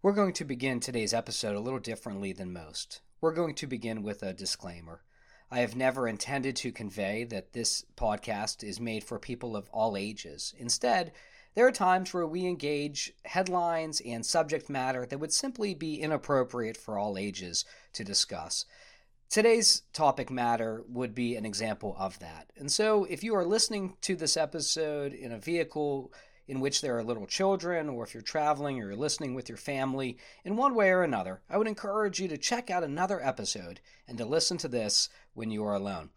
We're going to begin today's episode a little differently than most. We're going to begin with a disclaimer. I have never intended to convey that this podcast is made for people of all ages. Instead, there are times where we engage headlines and subject matter that would simply be inappropriate for all ages to discuss. Today's topic matter would be an example of that. And so if you are listening to this episode in a vehicle in which there are little children, or if you're traveling or you're listening with your family, in one way or another, I would encourage you to check out another episode and to listen to this when you are alone.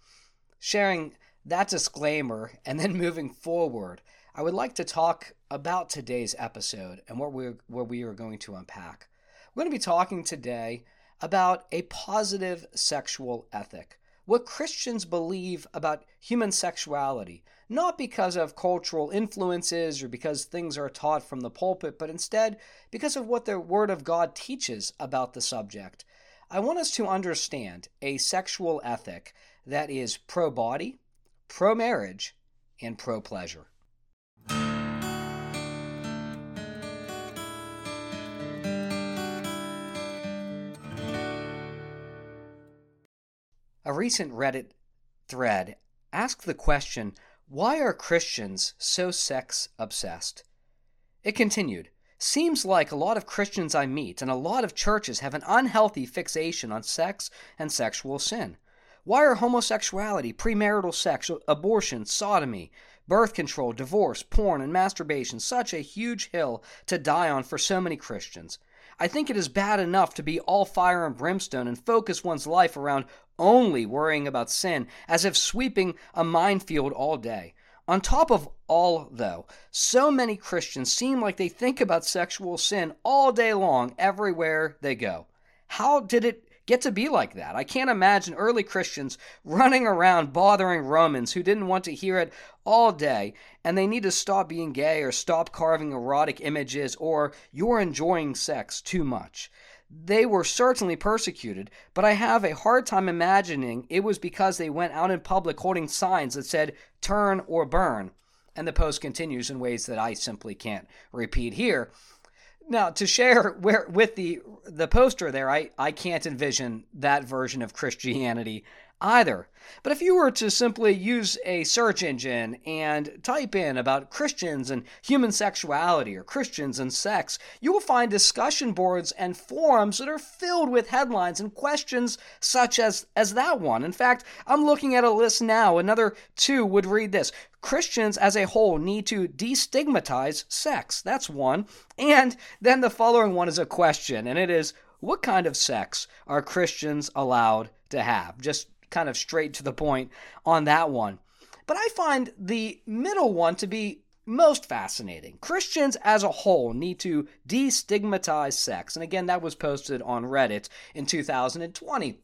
Sharing that disclaimer and then moving forward, I would like to talk about today's episode and what we are going to unpack. We're going to be talking today about a positive sexual ethic, what Christians believe about human sexuality, not because of cultural influences or because things are taught from the pulpit, but instead because of what the Word of God teaches about the subject. I want us to understand a sexual ethic that is pro-body, pro-marriage, and pro-pleasure. A recent Reddit thread asked the question, why are Christians so sex-obsessed? It continued, seems like a lot of Christians I meet and a lot of churches have an unhealthy fixation on sex and sexual sin. Why are homosexuality, premarital sex, abortion, sodomy, birth control, divorce, porn, and masturbation such a huge hill to die on for so many Christians? I think it is bad enough to be all fire and brimstone and focus one's life around only worrying about sin, as if sweeping a minefield all day. On top of all, though, so many Christians seem like they think about sexual sin all day long, everywhere they go. How did it get to be like that? I can't imagine early Christians running around bothering Romans who didn't want to hear it all day, and they need to stop being gay or stop carving erotic images or you're enjoying sex too much. They were certainly persecuted, but I have a hard time imagining it was because they went out in public holding signs that said, turn or burn. And the post continues in ways that I simply can't repeat here. Now, to share with the poster there, I can't envision that version of Christianity either. But if you were to simply use a search engine and type in about Christians and human sexuality or Christians and sex, you will find discussion boards and forums that are filled with headlines and questions such as that one. In fact, I'm looking at a list now. Another two would read this. Christians as a whole need to destigmatize sex. That's one. And then the following one is a question, and it is, what kind of sex are Christians allowed to have? Just kind of straight to the point on that one. But I find the middle one to be most fascinating. Christians as a whole need to destigmatize sex. And again, that was posted on Reddit in 2020.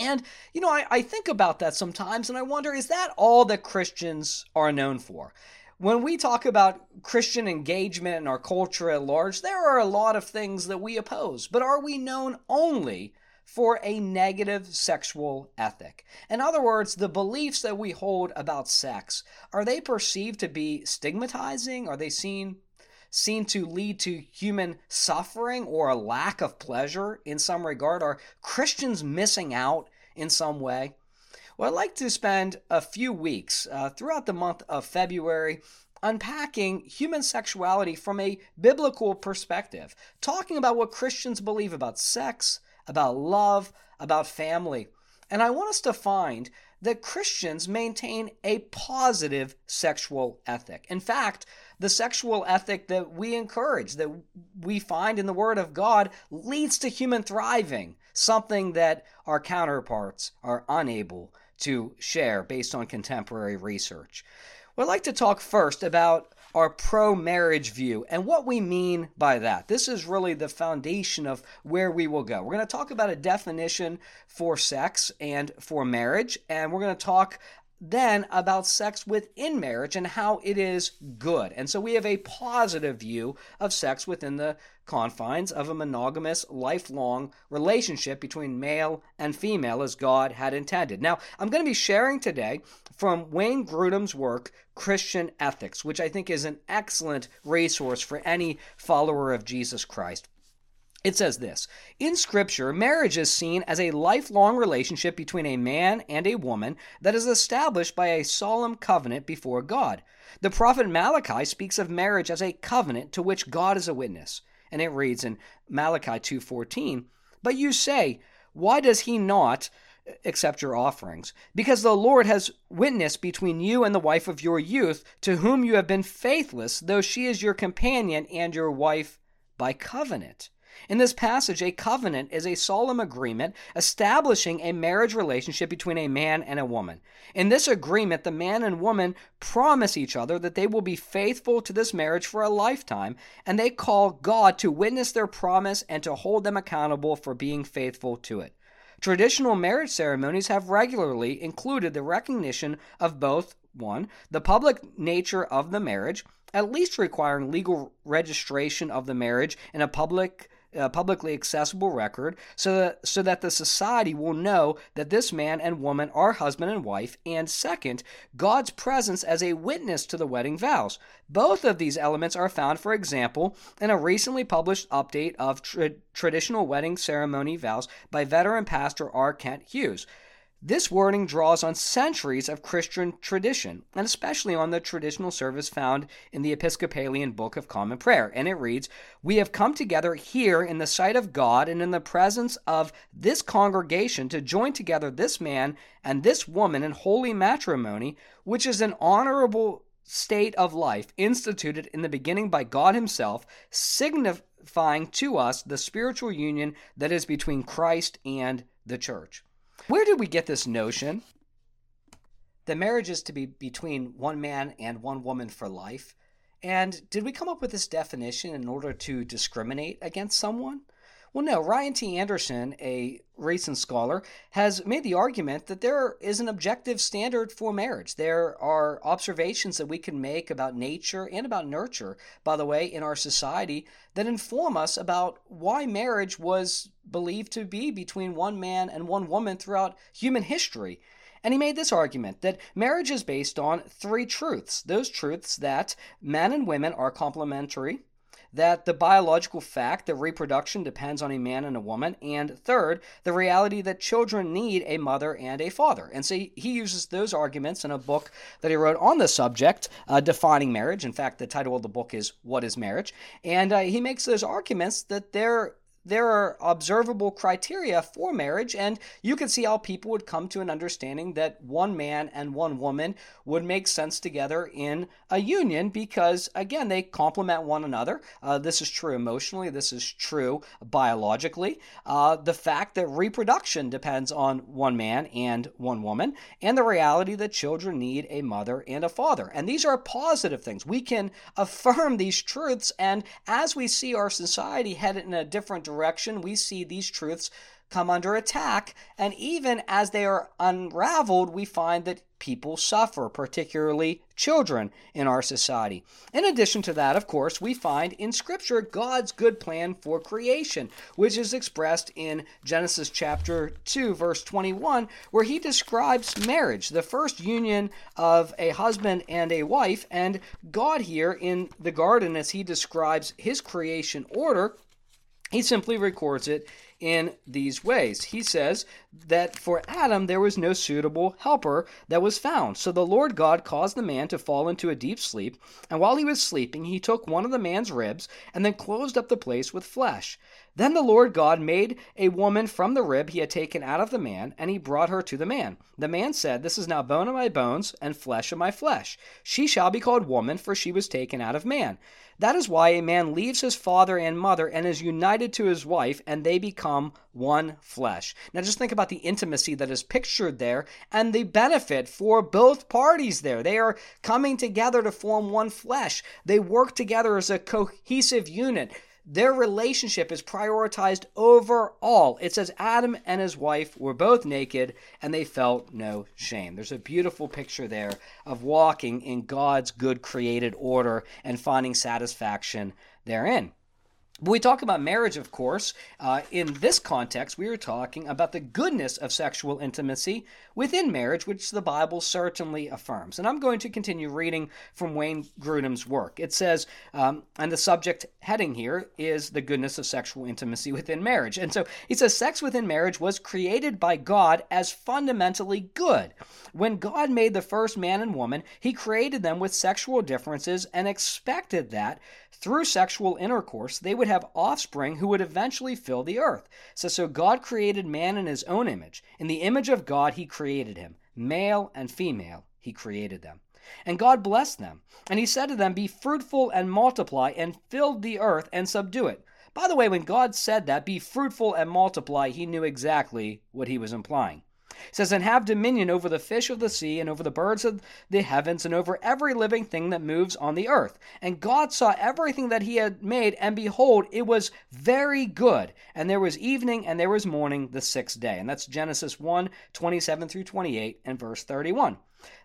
And, you know, I think about that sometimes and I wonder, is that all that Christians are known for? When we talk about Christian engagement in our culture at large, there are a lot of things that we oppose. But are we known only for a negative sexual ethic? In other words, the beliefs that we hold about sex, are they perceived to be stigmatizing? Are they seen to lead to human suffering or a lack of pleasure in some regard? Are Christians missing out in some way? Well, I'd like to spend a few weeks throughout the month of February unpacking human sexuality from a biblical perspective, talking about what Christians believe about sex, about love, about family. And I want us to find that Christians maintain a positive sexual ethic. In fact, the sexual ethic that we encourage, that we find in the Word of God, leads to human thriving, something that our counterparts are unable to share based on contemporary research. Well, I'd like to talk first about our pro-marriage view and what we mean by that. This is really the foundation of where we will go. We're going to talk about a definition for sex and for marriage, and we're going to talk then about sex within marriage and how it is good. And so we have a positive view of sex within the confines of a monogamous, lifelong relationship between male and female as God had intended. Now, I'm going to be sharing today from Wayne Grudem's work, Christian Ethics, which I think is an excellent resource for any follower of Jesus Christ. It says this, "In Scripture, marriage is seen as a lifelong relationship between a man and a woman that is established by a solemn covenant before God. The prophet Malachi speaks of marriage as a covenant to which God is a witness." And it reads in Malachi 2:14, "But you say, why does he not accept your offerings? Because the Lord has witness between you and the wife of your youth, to whom you have been faithless, though she is your companion and your wife by covenant." In this passage, a covenant is a solemn agreement establishing a marriage relationship between a man and a woman. In this agreement, the man and woman promise each other that they will be faithful to this marriage for a lifetime, and they call God to witness their promise and to hold them accountable for being faithful to it. Traditional marriage ceremonies have regularly included the recognition of both, one, the public nature of the marriage, at least requiring legal registration of the marriage in a publicly accessible record so that the society will know that this man and woman are husband and wife, and second, God's presence as a witness to the wedding vows. Both of these elements are found, for example, in a recently published update of traditional wedding ceremony vows by veteran pastor R. Kent Hughes. This wording draws on centuries of Christian tradition, and especially on the traditional service found in the Episcopalian Book of Common Prayer, and it reads, "We have come together here in the sight of God and in the presence of this congregation to join together this man and this woman in holy matrimony, which is an honorable state of life instituted in the beginning by God himself, signifying to us the spiritual union that is between Christ and the church." Where did we get this notion that marriage is to be between one man and one woman for life? And did we come up with this definition in order to discriminate against someone? Well, no. Ryan T. Anderson, a recent scholar, has made the argument that there is an objective standard for marriage. There are observations that we can make about nature and about nurture, by the way, in our society, that inform us about why marriage was believed to be between one man and one woman throughout human history. And he made this argument that marriage is based on three truths. Those truths that men and women are complementary, that the biological fact that reproduction depends on a man and a woman, and third, the reality that children need a mother and a father. And so he uses those arguments in a book that he wrote on the subject, Defining Marriage. In fact, the title of the book is What is Marriage? And he makes those arguments that there are observable criteria for marriage, and you can see how people would come to an understanding that one man and one woman would make sense together in a union because, again, they complement one another. This is true emotionally. This is true biologically. The fact that reproduction depends on one man and one woman, and the reality that children need a mother and a father. And these are positive things. We can affirm these truths, and as we see our society headed in a different direction, we see these truths come under attack, and even as they are unraveled, we find that people suffer, particularly children in our society. In addition to that, of course, we find in Scripture God's good plan for creation, which is expressed in Genesis chapter 2, verse 21, where he describes marriage, the first union of a husband and a wife, and God here in the garden, as he describes his creation order, he simply records it in these ways. He says that for Adam there was no suitable helper that was found. So the Lord God caused the man to fall into a deep sleep, and while he was sleeping, he took one of the man's ribs and then closed up the place with flesh. Then the Lord God made a woman from the rib he had taken out of the man, and he brought her to the man. The man said, "This is now bone of my bones and flesh of my flesh. She shall be called woman, for she was taken out of man." That is why a man leaves his father and mother and is united to his wife, and they become one flesh. Now just think about the intimacy that is pictured there and the benefit for both parties there. They are coming together to form one flesh. They work together as a cohesive unit. Their relationship is prioritized overall. It says Adam and his wife were both naked and they felt no shame. There's a beautiful picture there of walking in God's good created order and finding satisfaction therein. When we talk about marriage, of course, in this context, we are talking about the goodness of sexual intimacy within marriage, which the Bible certainly affirms. And I'm going to continue reading from Wayne Grudem's work. It says, and the subject heading here is the goodness of sexual intimacy within marriage. And so he says, sex within marriage was created by God as fundamentally good. When God made the first man and woman, he created them with sexual differences and expected that through sexual intercourse, they would have offspring who would eventually fill the earth. So God created man in his own image. In the image of God, he created him. Male and female, he created them. And God blessed them. And he said to them, be fruitful and multiply and fill the earth and subdue it. By the way, when God said that, be fruitful and multiply, he knew exactly what he was implying. It says, and have dominion over the fish of the sea and over the birds of the heavens and over every living thing that moves on the earth. And God saw everything that he had made, and behold, it was very good. And there was evening and there was morning the sixth day. And that's Genesis 1, 27 through 28 and verse 31.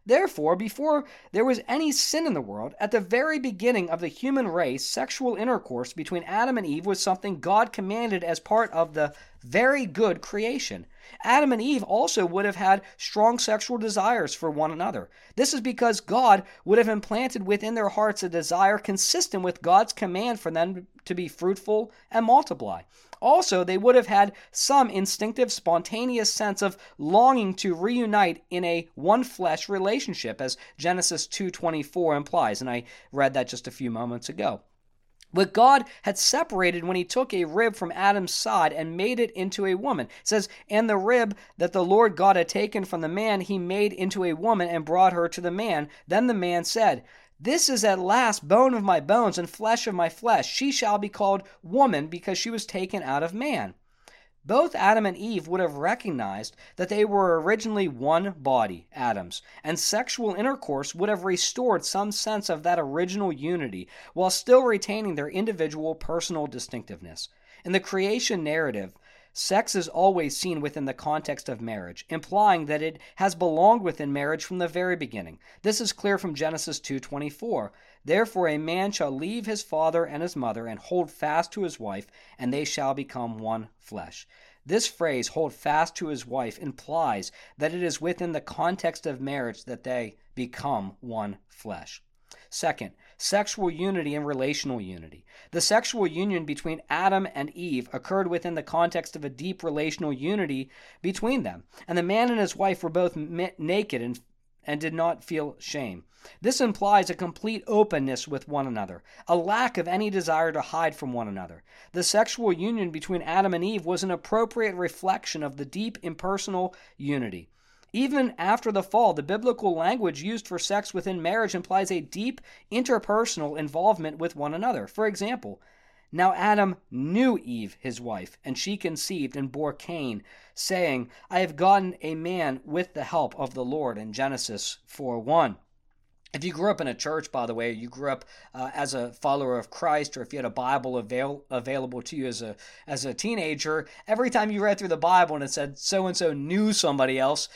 Therefore, before there was any sin in the world, at the very beginning of the human race, sexual intercourse between Adam and Eve was something God commanded as part of the very good creation. Adam and Eve also would have had strong sexual desires for one another. This is because God would have implanted within their hearts a desire consistent with God's command for them to be fruitful and multiply. Also, they would have had some instinctive, spontaneous sense of longing to reunite in a one-flesh relationship, as Genesis 2:24 implies, and I read that just a few moments ago. What God had separated when he took a rib from Adam's side and made it into a woman. It says, and the rib that the Lord God had taken from the man, he made into a woman and brought her to the man. Then the man said, this is at last bone of my bones and flesh of my flesh. She shall be called woman because she was taken out of man. Both Adam and Eve would have recognized that they were originally one body, Adam's, and sexual intercourse would have restored some sense of that original unity while still retaining their individual personal distinctiveness. In the creation narrative, sex is always seen within the context of marriage, implying that it has belonged within marriage from the very beginning. This is clear from Genesis 2:24. Therefore a man shall leave his father and his mother and hold fast to his wife, and they shall become one flesh. This phrase, hold fast to his wife, implies that it is within the context of marriage that they become one flesh. Second, sexual unity and relational unity. The sexual union between Adam and Eve occurred within the context of a deep relational unity between them, and the man and his wife were both naked and did not feel shame. This implies a complete openness with one another, a lack of any desire to hide from one another. The sexual union between Adam and Eve was an appropriate reflection of the deep, impersonal unity. Even after the fall, the biblical language used for sex within marriage implies a deep interpersonal involvement with one another. For example, now Adam knew Eve, his wife, and she conceived and bore Cain, saying, I have gotten a man with the help of the Lord, in Genesis 4:1. If you grew up in a church, by the way, you grew up as a follower of Christ, or if you had a Bible available to you as a teenager, every time you read through the Bible and it said so-and-so knew somebody else,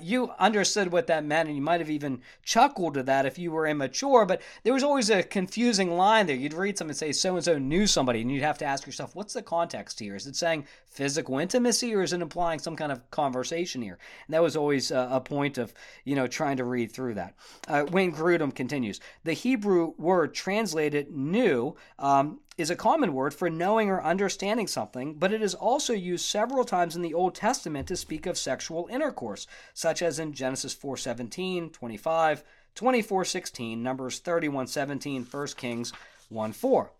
you understood what that meant, and you might have even chuckled to that if you were immature, but there was always a confusing line there. You'd read something and say so-and-so knew somebody, and you'd have to ask yourself, what's the context here? Is it saying physical intimacy, or is it implying some kind of conversation here? And that was always a point of, trying to read through that. Wayne Grudem continues, the Hebrew word translated knew is a common word for knowing or understanding something, but it is also used several times in the Old Testament to speak of sexual intercourse, such as in Genesis 4:17, 25, 24:16, Numbers 31:17, 1 Kings 1:4.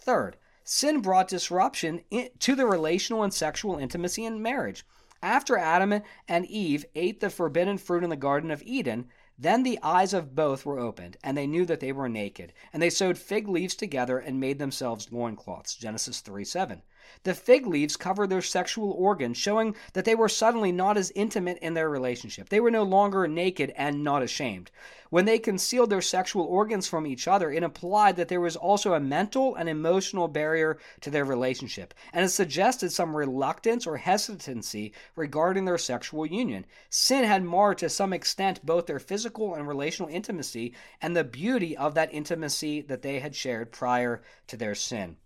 Third, sin brought disruption to the relational and sexual intimacy in marriage. After Adam and Eve ate the forbidden fruit in the Garden of Eden, then the eyes of both were opened, and they knew that they were naked. And they sewed fig leaves together and made themselves loincloths. Genesis 3:7. The fig leaves covered their sexual organs, showing that they were suddenly not as intimate in their relationship. They were no longer naked and not ashamed. When they concealed their sexual organs from each other, it implied that there was also a mental and emotional barrier to their relationship, and it suggested some reluctance or hesitancy regarding their sexual union. Sin had marred to some extent both their physical and relational intimacy and the beauty of that intimacy that they had shared prior to their sin.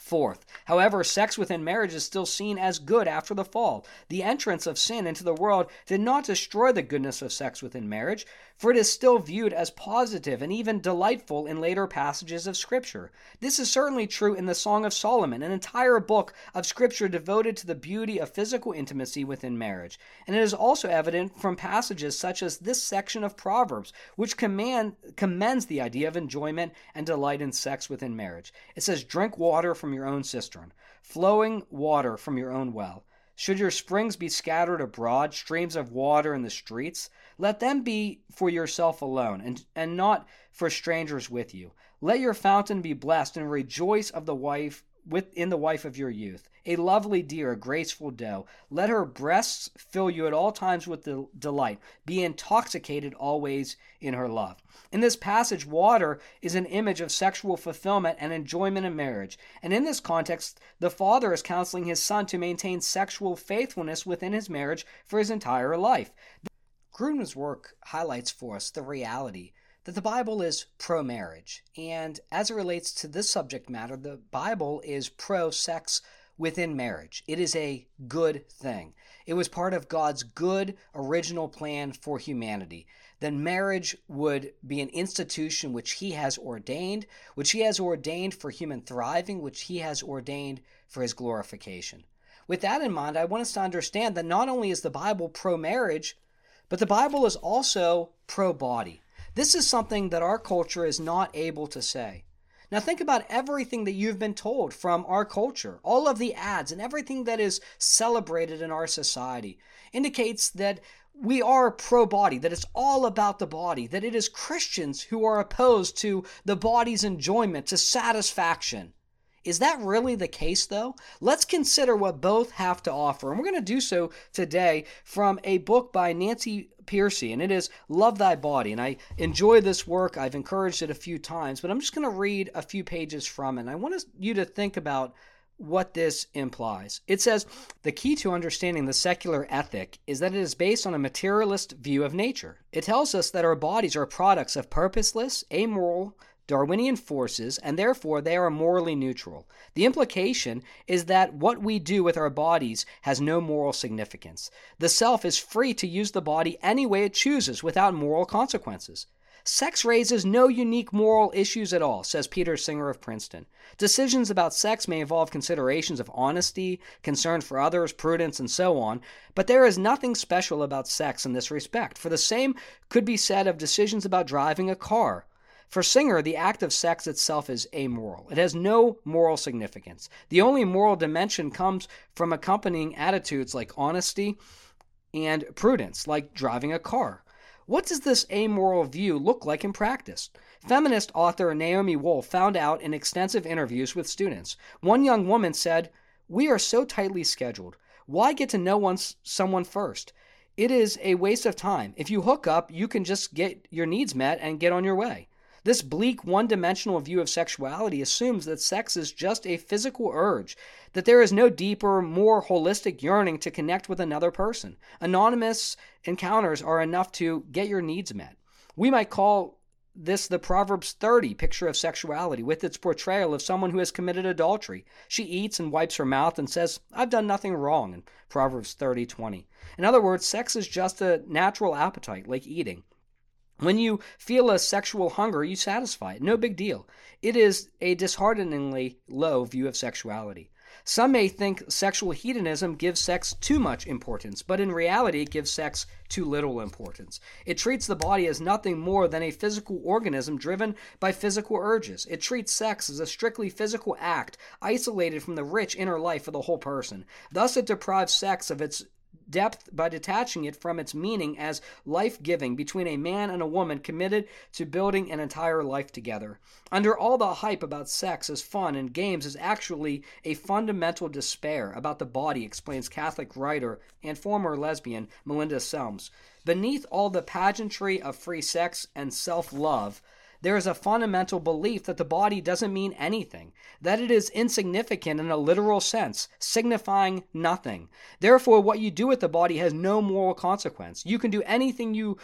Fourth, however, sex within marriage is still seen as good after the fall. The entrance of sin into the world did not destroy the goodness of sex within marriage, for it is still viewed as positive and even delightful in later passages of Scripture. This is certainly true in the Song of Solomon, an entire book of Scripture devoted to the beauty of physical intimacy within marriage. And it is also evident from passages such as this section of Proverbs, which commends the idea of enjoyment and delight in sex within marriage. It says, "Drink water from your own cistern, flowing water from your own well. Should your springs be scattered abroad, streams of water in the streets, let them be for yourself alone, and not for strangers with you. Let your fountain be blessed, and rejoice of the wife within the wife of your youth, a lovely deer, a graceful doe. Let her breasts fill you at all times with delight. Be intoxicated always in her love." In this passage, water is an image of sexual fulfillment and enjoyment in marriage. And in this context, the father is counseling his son to maintain sexual faithfulness within his marriage for his entire life. Grudem's work highlights for us the reality that the Bible is pro-marriage, and as it relates to this subject matter, the Bible is pro-sex within marriage. It is a good thing. It was part of God's good original plan for humanity, that marriage would be an institution which He has ordained for human thriving, which He has ordained for His glorification. With that in mind, I want us to understand that not only is the Bible pro-marriage, but the Bible is also pro-body. This is something that our culture is not able to say. Now think about everything that you've been told from our culture. All of the ads and everything that is celebrated in our society indicates that we are pro-body, that it's all about the body, that it is Christians who are opposed to the body's enjoyment, to satisfaction. Is that really the case, though? Let's consider what both have to offer. And we're going to do so today from a book by Nancy Pearcey, and it is Love Thy Body. And I enjoy this work. I've encouraged it a few times, but I'm just going to read a few pages from it. And I want you to think about what this implies. It says, "The key to understanding the secular ethic is that it is based on a materialist view of nature. It tells us that our bodies are products of purposeless, amoral, Darwinian forces, and therefore they are morally neutral. The implication is that what we do with our bodies has no moral significance. The self is free to use the body any way it chooses without moral consequences. Sex raises no unique moral issues at all," says Peter Singer of Princeton. "Decisions about sex may involve considerations of honesty, concern for others, prudence, and so on, but there is nothing special about sex in this respect, for the same could be said of decisions about driving a car. For Singer, the act of sex itself is amoral. It has no moral significance. The only moral dimension comes from accompanying attitudes like honesty and prudence, like driving a car. What does this amoral view look like in practice? Feminist author Naomi Wolf found out in extensive interviews with students. One young woman said, "We are so tightly scheduled. Why get to know someone first? It is a waste of time. If you hook up, you can just get your needs met and get on your way. This bleak, one-dimensional view of sexuality assumes that sex is just a physical urge, that there is no deeper, more holistic yearning to connect with another person. Anonymous encounters are enough to get your needs met." We might call this the Proverbs 30 picture of sexuality, with its portrayal of someone who has committed adultery. She eats and wipes her mouth and says, "I've done nothing wrong," in Proverbs 30:20. In other words, sex is just a natural appetite, like eating. When you feel a sexual hunger, you satisfy it. No big deal. It is a dishearteningly low view of sexuality. Some may think sexual hedonism gives sex too much importance, but in reality, it gives sex too little importance. It treats the body as nothing more than a physical organism driven by physical urges. It treats sex as a strictly physical act, isolated from the rich inner life of the whole person. Thus, it deprives sex of its depth by detaching it from its meaning as life-giving between a man and a woman committed to building an entire life together. Under all the hype about sex as fun and games is actually a fundamental despair about the body, explains Catholic writer and former lesbian Melinda Selms. Beneath all the pageantry of free sex and self-love, there is a fundamental belief that the body doesn't mean anything, that it is insignificant in a literal sense, signifying nothing. Therefore, what you do with the body has no moral consequence. You can do anything you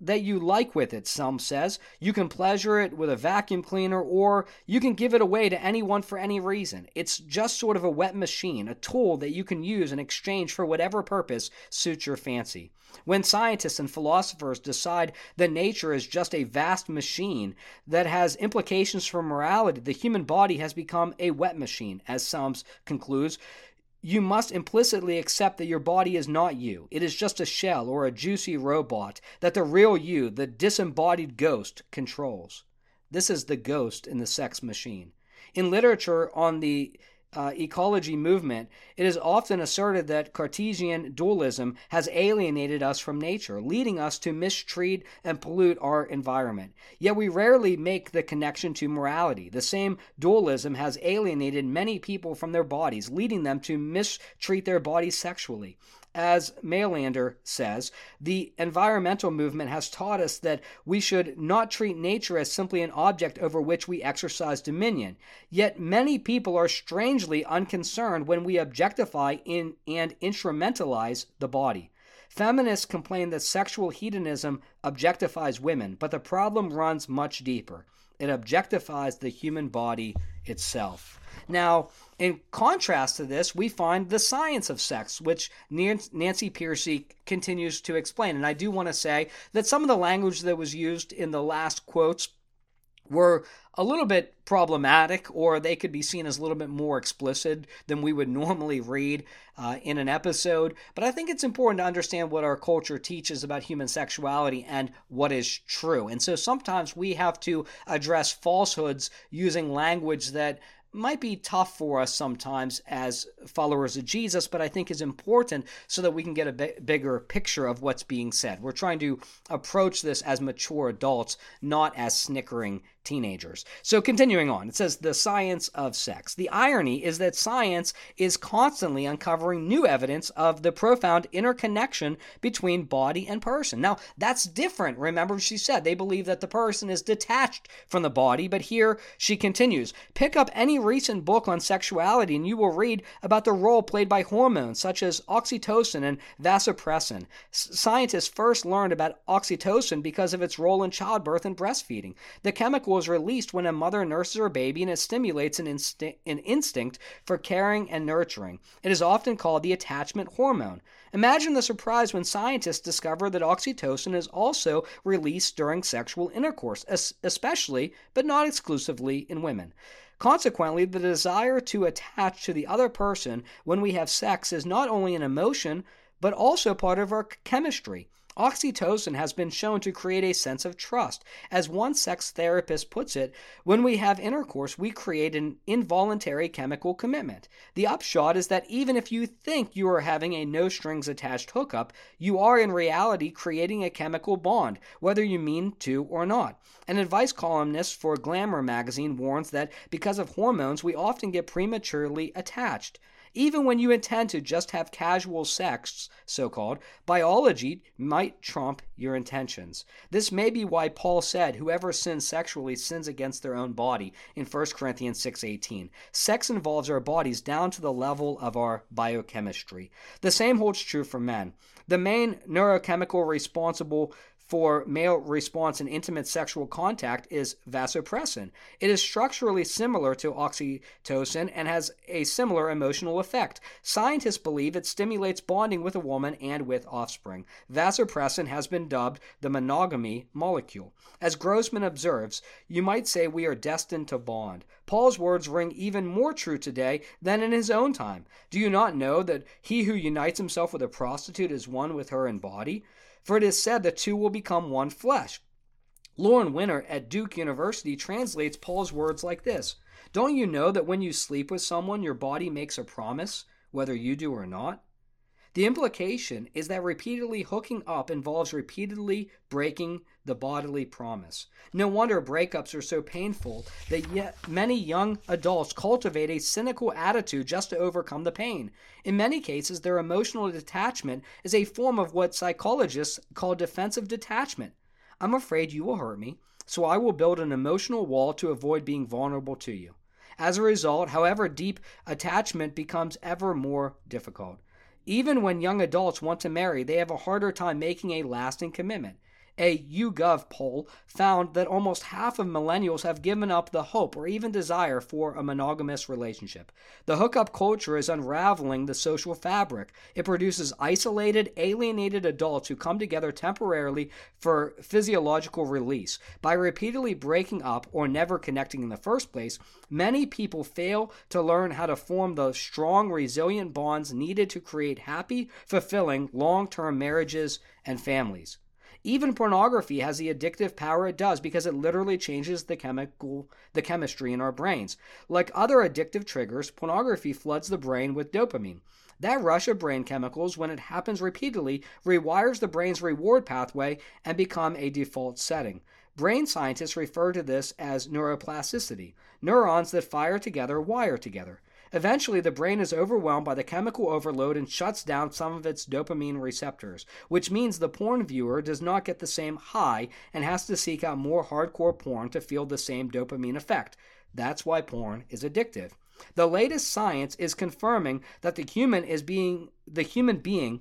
that you like with it, Selms says. You can pleasure it with a vacuum cleaner, or you can give it away to anyone for any reason. It's just sort of a wet machine, a tool that you can use in exchange for whatever purpose suits your fancy. When scientists and philosophers decide that nature is just a vast machine that has implications for morality, the human body has become a wet machine, as Selms concludes. You must implicitly accept that your body is not you. It is just a shell or a juicy robot that the real you, the disembodied ghost, controls. This is the ghost in the sex machine. In literature on the ecology movement, it is often asserted that Cartesian dualism has alienated us from nature, leading us to mistreat and pollute our environment. Yet we rarely make the connection to morality. The same dualism has alienated many people from their bodies, leading them to mistreat their bodies sexually. As Mailander says, the environmental movement has taught us that we should not treat nature as simply an object over which we exercise dominion. Yet many people are strangely unconcerned when we objectify and instrumentalize the body. Feminists complain that sexual hedonism objectifies women, but the problem runs much deeper. It objectifies the human body itself. Now, in contrast to this, we find the science of sex, which Nancy Pearcey continues to explain. And I do want to say that some of the language that was used in the last quotes were a little bit problematic, or they could be seen as a little bit more explicit than we would normally read in an episode. But I think it's important to understand what our culture teaches about human sexuality and what is true. And so sometimes we have to address falsehoods using language that might be tough for us sometimes as followers of Jesus, but I think is important so that we can get a bigger picture of what's being said. We're trying to approach this as mature adults, not as snickering teenagers. So continuing on, it says the science of sex. The irony is that science is constantly uncovering new evidence of the profound interconnection between body and person. Now, that's different. Remember, she said they believe that the person is detached from the body, but here she continues. Pick up any recent book on sexuality and you will read about the role played by hormones such as oxytocin and vasopressin. Scientists first learned about oxytocin because of its role in childbirth and breastfeeding. The chemical is released when a mother nurses her baby, and it stimulates an instinct for caring and nurturing. It is often called the attachment hormone. Imagine the surprise when scientists discover that oxytocin is also released during sexual intercourse, especially, but not exclusively, in women. Consequently, the desire to attach to the other person when we have sex is not only an emotion, but also part of our chemistry. Oxytocin has been shown to create a sense of trust. As one sex therapist puts it, when we have intercourse, we create an involuntary chemical commitment. The upshot is that even if you think you are having a no-strings-attached hookup, you are in reality creating a chemical bond, whether you mean to or not. An advice columnist for Glamour magazine warns that because of hormones, we often get prematurely attached. Even when you intend to just have casual sex, so-called, biology might trump your intentions. This may be why Paul said, whoever sins sexually sins against their own body, in 1 Corinthians 6:18. Sex involves our bodies down to the level of our biochemistry. The same holds true for men. The main neurochemical responsible for male response in intimate sexual contact is vasopressin. It is structurally similar to oxytocin and has a similar emotional effect. Scientists believe it stimulates bonding with a woman and with offspring. Vasopressin has been dubbed the monogamy molecule. As Grossman observes, you might say we are destined to bond. Paul's words ring even more true today than in his own time. Do you not know that he who unites himself with a prostitute is one with her in body? For it is said the two will become one flesh. Lauren Winner at Duke University translates Paul's words like this. Don't you know that when you sleep with someone, your body makes a promise, whether you do or not? The implication is that repeatedly hooking up involves repeatedly breaking the bodily promise. No wonder breakups are so painful that yet many young adults cultivate a cynical attitude just to overcome the pain. In many cases, their emotional detachment is a form of what psychologists call defensive detachment. I'm afraid you will hurt me, so I will build an emotional wall to avoid being vulnerable to you. As a result, however deep, attachment becomes ever more difficult. Even when young adults want to marry, they have a harder time making a lasting commitment. A YouGov poll found that almost half of millennials have given up the hope or even desire for a monogamous relationship. The hookup culture is unraveling the social fabric. It produces isolated, alienated adults who come together temporarily for physiological release. By repeatedly breaking up or never connecting in the first place, many people fail to learn how to form the strong, resilient bonds needed to create happy, fulfilling, long-term marriages and families. Even pornography has the addictive power it does because it literally changes the chemistry in our brains. Like other addictive triggers, pornography floods the brain with dopamine. That rush of brain chemicals, when it happens repeatedly, rewires the brain's reward pathway and becomes a default setting. Brain scientists refer to this as neuroplasticity. Neurons that fire together wire together. Eventually, the brain is overwhelmed by the chemical overload and shuts down some of its dopamine receptors, which means the porn viewer does not get the same high and has to seek out more hardcore porn to feel the same dopamine effect. That's why porn is addictive. The latest science is confirming that the human being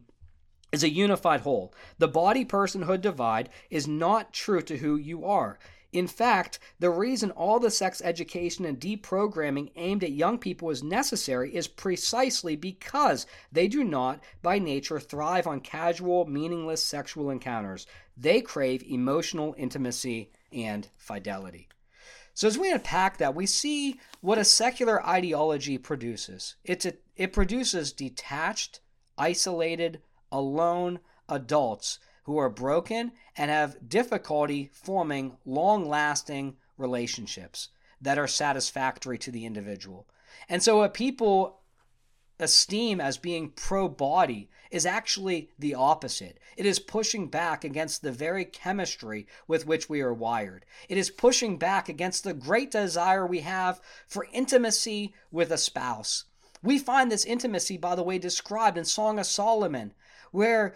is a unified whole. The body personhood divide is not true to who you are. In fact, the reason all the sex education and deprogramming aimed at young people is necessary is precisely because they do not, by nature, thrive on casual, meaningless sexual encounters. They crave emotional intimacy and fidelity. So as we unpack that, we see what a secular ideology produces. It produces detached, isolated, alone adults who are broken and have difficulty forming long-lasting relationships that are satisfactory to the individual. And so what people esteem as being pro-body is actually the opposite. It is pushing back against the very chemistry with which we are wired. It is pushing back against the great desire we have for intimacy with a spouse. We find this intimacy, by the way, described in Song of Solomon, where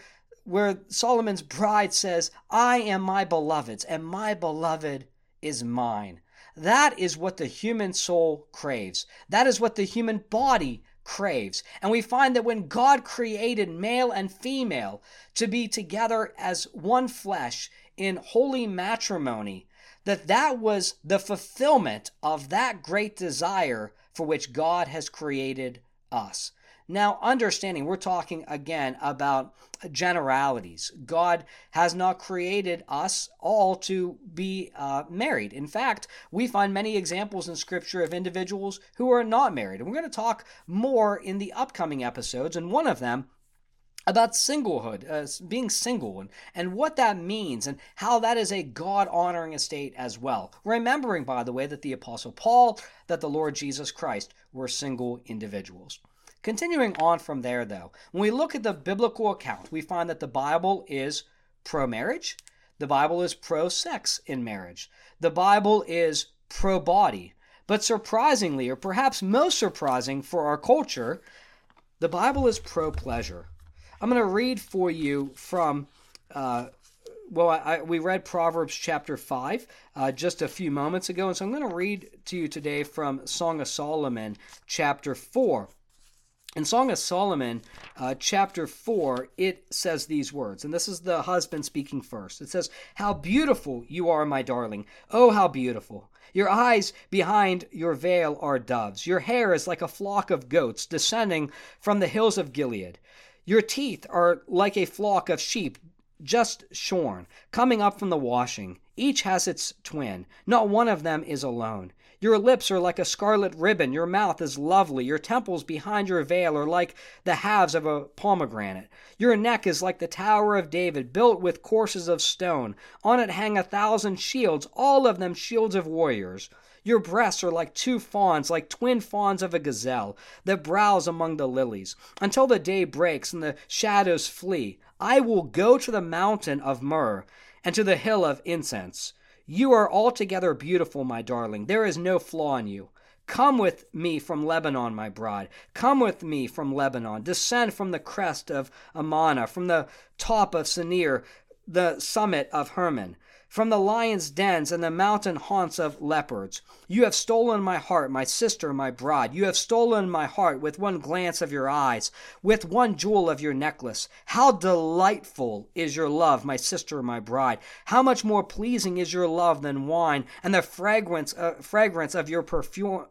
Solomon's bride says, "I am my beloved's, and my beloved is mine." That is what the human soul craves. That is what the human body craves. And we find that when God created male and female to be together as one flesh in holy matrimony, that was the fulfillment of that great desire for which God has created us. Now, understanding, we're talking again about generalities. God has not created us all to be married. In fact, we find many examples in Scripture of individuals who are not married. And we're going to talk more in the upcoming episodes, and one of them about singlehood, being single, and what that means and how that is a God-honoring estate as well. Remembering, by the way, that the Apostle Paul, that the Lord Jesus Christ were single individuals. Continuing on from there, though, when we look at the biblical account, we find that the Bible is pro-marriage, the Bible is pro-sex in marriage, the Bible is pro-body, but surprisingly, or perhaps most surprising for our culture, the Bible is pro-pleasure. I'm going to read for you from, we read Proverbs chapter 5 just a few moments ago, and so I'm going to read to you today from Song of Solomon chapter 4. In Song of Solomon, chapter 4, it says these words, and this is the husband speaking first. It says, "How beautiful you are, my darling. Oh, how beautiful. Your eyes behind your veil are doves. Your hair is like a flock of goats descending from the hills of Gilead. Your teeth are like a flock of sheep just shorn, coming up from the washing. Each has its twin. Not one of them is alone. Your lips are like a scarlet ribbon. Your mouth is lovely. Your temples behind your veil are like the halves of a pomegranate. Your neck is like the Tower of David, built with courses of stone. On it hang 1,000 shields, all of them shields of warriors. Your breasts are like two fawns, like twin fawns of a gazelle that browse among the lilies. Until the day breaks and the shadows flee, I will go to the mountain of myrrh and to the hill of incense. You are altogether beautiful, my darling. There is no flaw in you. Come with me from Lebanon, my bride. Come with me from Lebanon. Descend from the crest of Amana, from the top of Senir, the summit of Hermon. from the lion's dens and the mountain haunts of leopards. You have stolen my heart, my sister, my bride. You have stolen my heart with one glance of your eyes, with one jewel of your necklace. How delightful is your love, my sister, my bride. How much more pleasing is your love than wine, and the fragrance of your perfume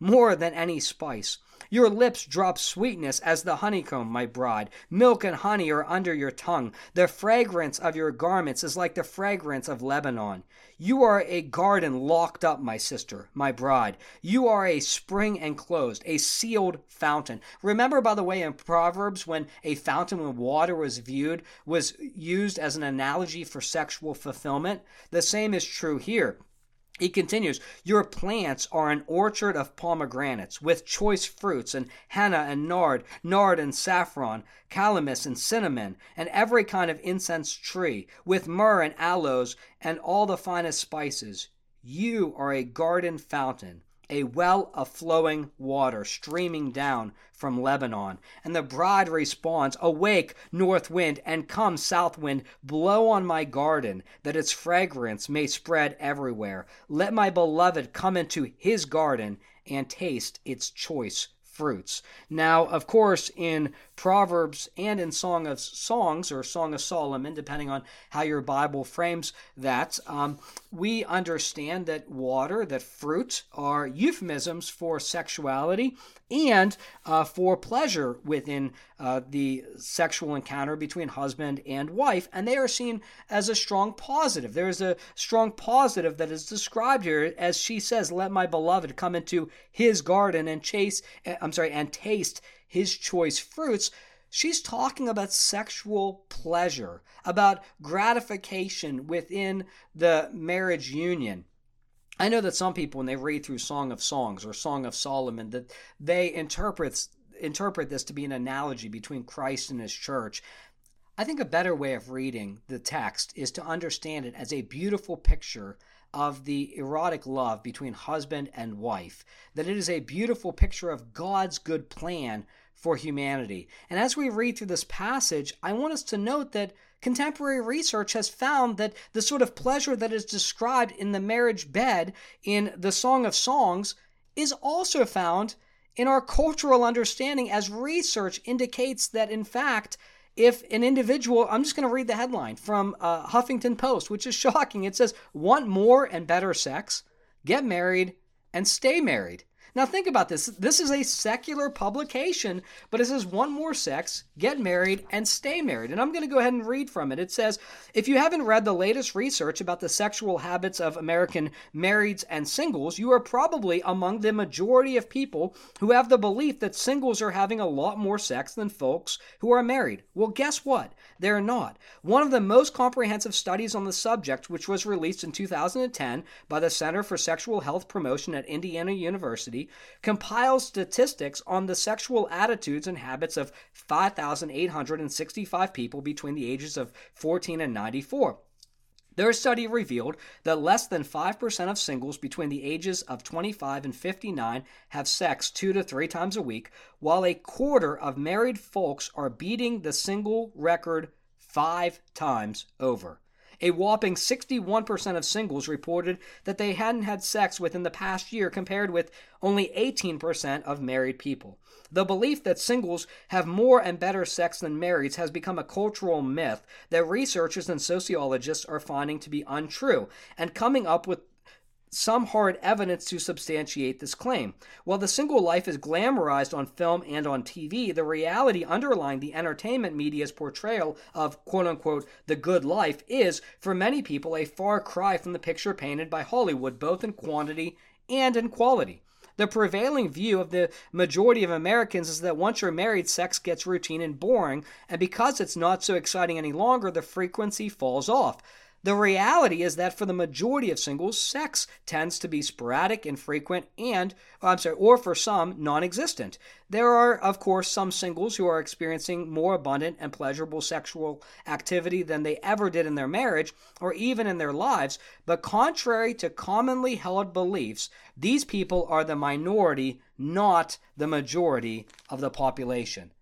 more than any spice. Your lips drop sweetness as the honeycomb, my bride. Milk and honey are under your tongue. The fragrance of your garments is like the fragrance of Lebanon. You are a garden locked up, my sister, my bride. You are a spring enclosed, a sealed fountain. Remember, by the way, in Proverbs, when a fountain with water was used as an analogy for sexual fulfillment? The same is true here. He continues, your plants are an orchard of pomegranates with choice fruits and henna and nard and saffron, calamus and cinnamon, and every kind of incense tree with myrrh and aloes and all the finest spices. You are a garden fountain, a well of flowing water streaming down from Lebanon. And the bride responds, awake, north wind, and come, south wind, blow on my garden, that its fragrance may spread everywhere. Let my beloved come into his garden and taste its choice fruits. Now, of course, in Proverbs and in Song of Songs, or Song of Solomon, depending on how your Bible frames that, we understand that water, that fruit, are euphemisms for sexuality and for pleasure within the sexual encounter between husband and wife, and they are seen as a strong positive. There is a strong positive that is described here as she says, let my beloved come into his garden and taste his choice fruits. She's talking about sexual pleasure, about gratification within the marriage union. I know that some people, when they read through Song of Songs or Song of Solomon, that they interpret this to be an analogy between Christ and his church. I think a better way of reading the text is to understand it as a beautiful picture of the erotic love between husband and wife, that it is a beautiful picture of God's good plan for humanity. And as we read through this passage, I want us to note that contemporary research has found that the sort of pleasure that is described in the marriage bed in the Song of Songs is also found in our cultural understanding, as research indicates that, in fact, if an individual, I'm just going to read the headline from Huffington Post, which is shocking. It says, want more and better sex, get married, and stay married. Now think about this. This is a secular publication, but it says, want more sex, get married, and stay married. And I'm going to go ahead and read from it. It says, if you haven't read the latest research about the sexual habits of American marrieds and singles, you are probably among the majority of people who have the belief that singles are having a lot more sex than folks who are married. Well, guess what? They're not. One of the most comprehensive studies on the subject, which was released in 2010 by the Center for Sexual Health Promotion at Indiana University, compiles statistics on the sexual attitudes and habits of 5,865 people between the ages of 14 and 94. Their study revealed that less than 5% of singles between the ages of 25 and 59 have sex 2 to 3 times a week, while a quarter of married folks are beating the single record 5 times over. A whopping 61% of singles reported that they hadn't had sex within the past year, compared with only 18% of married people. The belief that singles have more and better sex than marrieds has become a cultural myth that researchers and sociologists are finding to be untrue and coming up with some hard evidence to substantiate this claim. While the single life is glamorized on film and on TV, the reality underlying the entertainment media's portrayal of quote-unquote the good life is, for many people, a far cry from the picture painted by Hollywood, both in quantity and in quality. The prevailing view of the majority of Americans is that once you're married, sex gets routine and boring, and because it's not so exciting any longer, the frequency falls off. The reality is that for the majority of singles, sex tends to be sporadic, infrequent, or for some, non-existent. There are, of course, some singles who are experiencing more abundant and pleasurable sexual activity than they ever did in their marriage or even in their lives, but contrary to commonly held beliefs, these people are the minority, not the majority of the population.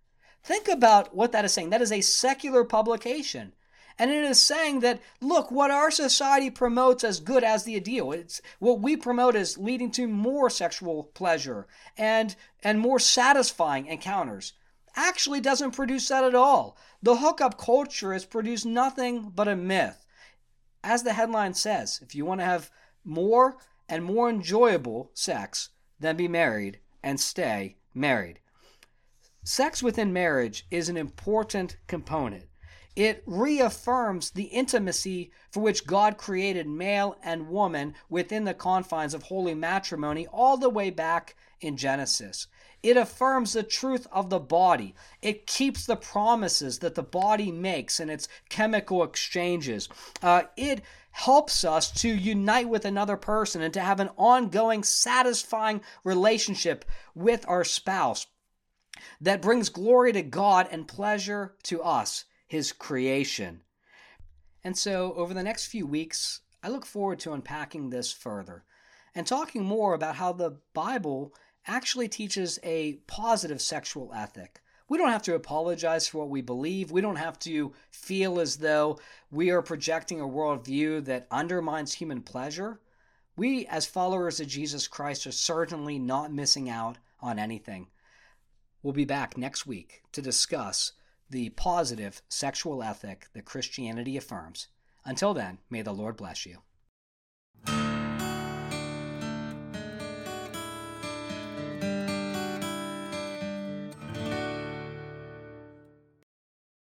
Think about what that is saying. That is a secular publication. And it is saying that, look, what our society promotes as good as the ideal, it's what we promote as leading to more sexual pleasure and more satisfying encounters, actually doesn't produce that at all. The hookup culture has produced nothing but a myth. As the headline says, if you want to have more and more enjoyable sex, then be married and stay married. Sex within marriage is an important component. It reaffirms the intimacy for which God created male and woman within the confines of holy matrimony all the way back in Genesis. It affirms the truth of the body. It keeps the promises that the body makes in its chemical exchanges. It helps us to unite with another person and to have an ongoing, satisfying relationship with our spouse that brings glory to God and pleasure to us, His creation. And so, over the next few weeks, I look forward to unpacking this further and talking more about how the Bible actually teaches a positive sexual ethic. We don't have to apologize for what we believe. We don't have to feel as though we are projecting a worldview that undermines human pleasure. We, as followers of Jesus Christ, are certainly not missing out on anything. We'll be back next week to discuss the positive sexual ethic that Christianity affirms. Until then, may the Lord bless you.